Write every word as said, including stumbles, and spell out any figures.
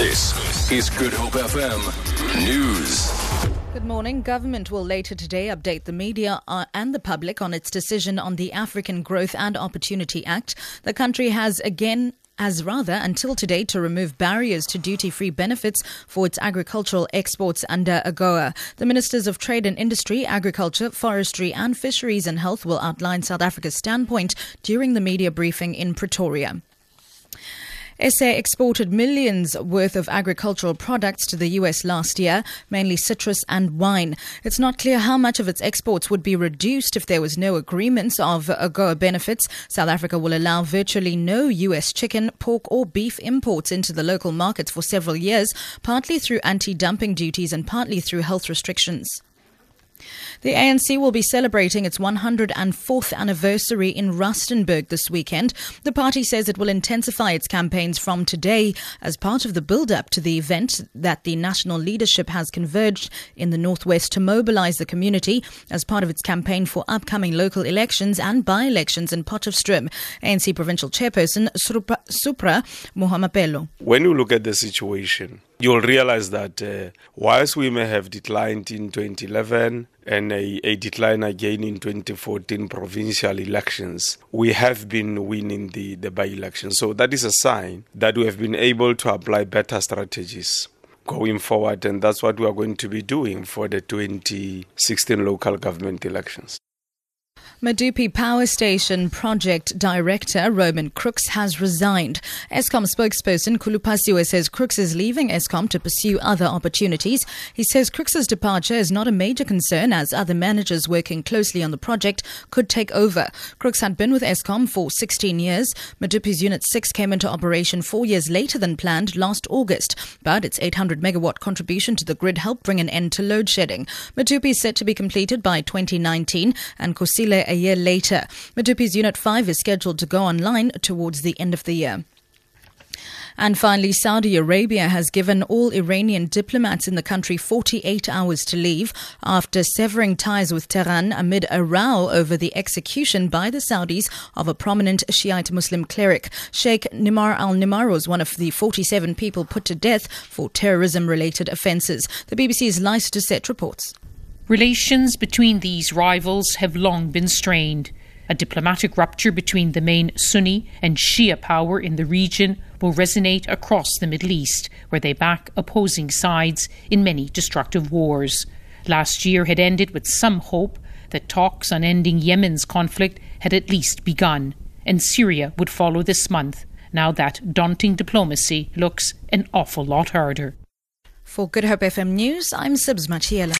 This is Good Hope F M News. Good morning. Government will later today update the media and the public on its decision on the African Growth and Opportunity Act. The country has again... As rather, until today, to remove barriers to duty-free benefits for its agricultural exports under AGOA. The Ministers of Trade and Industry, Agriculture, Forestry and Fisheries and Health will outline South Africa's standpoint during the media briefing in Pretoria. S A exported millions worth of agricultural products to the U S last year, mainly citrus and wine. It's not clear how much of its exports would be reduced if there was no agreements of AGOA benefits. South Africa will allow virtually no U S chicken, pork or beef imports into the local markets for several years, partly through anti-dumping duties and partly through health restrictions. The A N C will be celebrating its one hundred fourth anniversary in Rustenburg this weekend. The party says it will intensify its campaigns from today as part of the build-up to the event that the national leadership has converged in the northwest to mobilise the community as part of its campaign for upcoming local elections and by-elections in Potchefstroom. A N C Provincial Chairperson Supra, Supra Mohamapelo. When you look at the situation, you'll realize that uh, whilst we may have declined in twenty eleven and a, a decline again in twenty fourteen provincial elections, we have been winning the, the by-election. So that is a sign that we have been able to apply better strategies going forward, and that's what we are going to be doing for the twenty sixteen local government elections. Medupi Power Station Project Director Roman Crooks has resigned. Eskom spokesperson Kulupasiwe says Crooks is leaving Eskom to pursue other opportunities. He says Crooks's departure is not a major concern as other managers working closely on the project could take over. Crooks had been with Eskom for sixteen years. Medupi's Unit six came into operation four years later than planned last August, but its eight hundred megawatt contribution to the grid helped bring an end to load shedding. Medupi is set to be completed by twenty nineteen and Kusile a year later. Medupi's Unit five is scheduled to go online towards the end of the year. And finally, Saudi Arabia has given all Iranian diplomats in the country forty-eight hours to leave after severing ties with Tehran amid a row over the execution by the Saudis of a prominent Shiite Muslim cleric. Sheikh Nimr al-Nimr was one of the forty-seven people put to death for terrorism-related offences. The B B C's Lyse Doucet reports. Relations between these rivals have long been strained. A diplomatic rupture between the main Sunni and Shia power in the region will resonate across the Middle East, where they back opposing sides in many destructive wars. Last year had ended with some hope that talks on ending Yemen's conflict had at least begun, and Syria would follow this month, now that daunting diplomacy looks an awful lot harder. For Good Hope F M News, I'm Sibs Machiela.